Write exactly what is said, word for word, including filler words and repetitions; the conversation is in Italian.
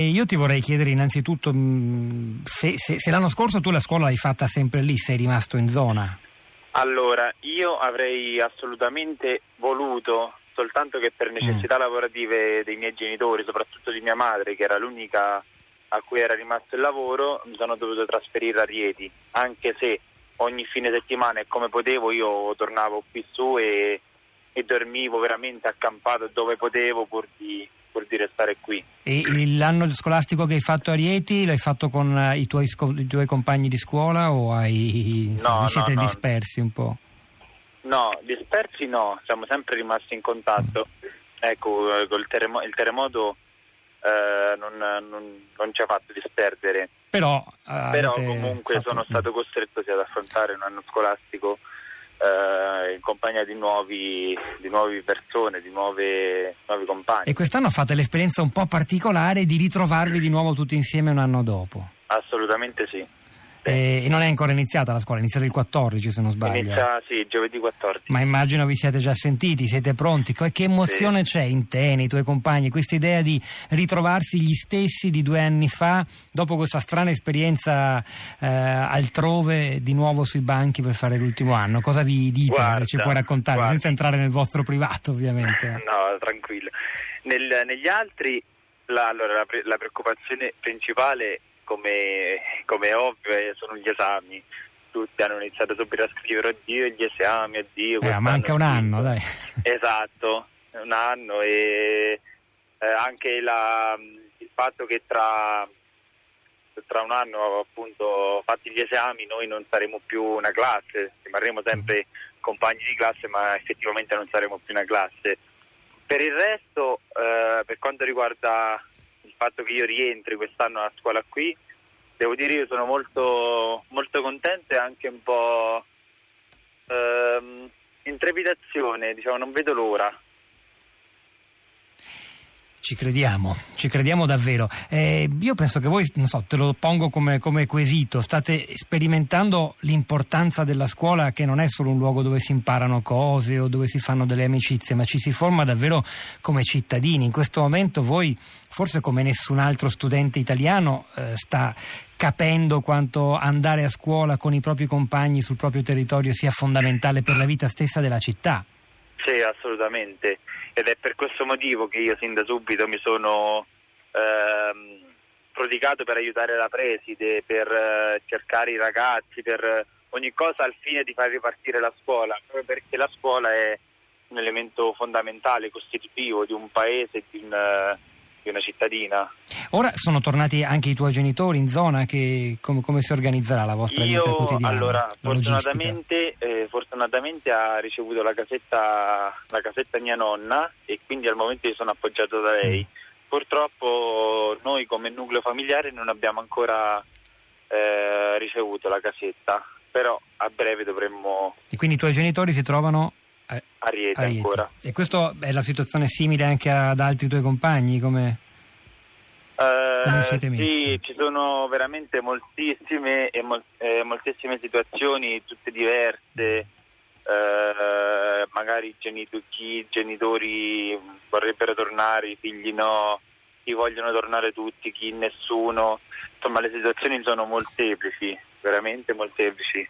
E io ti vorrei chiedere innanzitutto se, se, se l'anno scorso tu la scuola l'hai fatta sempre lì, sei rimasto in zona. Allora, io avrei assolutamente voluto, soltanto che per necessità mm. lavorative dei miei genitori, soprattutto di mia madre, che era l'unica a cui era rimasto il lavoro, mi sono dovuto trasferire a Rieti, anche se ogni fine settimana e come potevo io tornavo qui su e, e dormivo veramente accampato dove potevo pur di... vuol dire stare qui. E l'anno scolastico che hai fatto a Rieti l'hai fatto con i tuoi, i tuoi compagni di scuola o hai, no, vi siete no, dispersi no. un po'? No, dispersi no, siamo sempre rimasti in contatto. Mm. Ecco, col terremo- il terremoto eh, non, non, non ci ha fatto disperdere. Però, Però comunque fatto... sono stato costretto sia ad affrontare un anno scolastico Uh, in compagnia di nuovi di nuove persone, di nuove nuovi compagni. E quest'anno fate l'esperienza un po' particolare di ritrovarvi di nuovo tutti insieme un anno dopo. Assolutamente sì. E, e non è ancora iniziata la scuola, è iniziata il quattordici se non sbaglio. Inizia, sì, giovedì quattordici. Ma immagino vi siete già sentiti, siete pronti. Che emozione sì. C'è in te, nei tuoi compagni, questa idea di ritrovarsi gli stessi di due anni fa, dopo questa strana esperienza eh, altrove, di nuovo sui banchi per fare l'ultimo anno? Cosa vi dite? Guarda, ci puoi raccontare, guarda. Senza entrare nel vostro privato ovviamente. No, tranquillo. Nel, negli altri, la, allora, la, pre- la preoccupazione principale Come, come è ovvio, sono gli esami. Tutti hanno iniziato subito a scrivere oddio gli esami, oddio eh, manca un anno, dai. Esatto, un anno e eh, anche la, il fatto che tra, tra un anno appunto fatti gli esami noi non saremo più una classe, rimarremo sempre compagni di classe ma effettivamente non saremo più una classe. Per il resto, eh, per quanto riguarda il fatto che io rientri quest'anno a scuola qui, devo dire io sono molto molto contento e anche un po' ehm, in trepidazione, diciamo, non vedo l'ora. Ci crediamo, ci crediamo davvero. Eh, io penso che voi, non so, te lo pongo come, come quesito, state sperimentando l'importanza della scuola, che non è solo un luogo dove si imparano cose o dove si fanno delle amicizie, ma ci si forma davvero come cittadini. In questo momento voi, forse come nessun altro studente italiano, eh, sta capendo quanto andare a scuola con i propri compagni sul proprio territorio sia fondamentale per la vita stessa della città. Sì, assolutamente. Ed è per questo motivo che io sin da subito mi sono ehm, prodigato per aiutare la preside, per eh, cercare i ragazzi, per ogni cosa al fine di far ripartire la scuola, proprio perché la scuola è un elemento fondamentale, costitutivo di un paese, di un... di una cittadina. Ora sono tornati anche i tuoi genitori in zona, che come, come si organizzerà la vostra Io, vita quotidiana? Allora, fortunatamente, eh, fortunatamente ha ricevuto la casetta la casetta mia nonna e quindi al momento io sono appoggiato da lei. Mm. Purtroppo noi come nucleo familiare non abbiamo ancora eh, ricevuto la casetta, però a breve dovremmo... E quindi i tuoi genitori si trovano... A Rieti ancora. E questa è la situazione simile anche ad altri tuoi compagni? Come, uh, come siete messi? Sì, ci sono veramente moltissime e mol- eh, moltissime situazioni, tutte diverse. Uh, magari genitori, chi genitori vorrebbero tornare, i figli no, chi vogliono tornare tutti, chi nessuno. Insomma, le situazioni sono molteplici, veramente molteplici.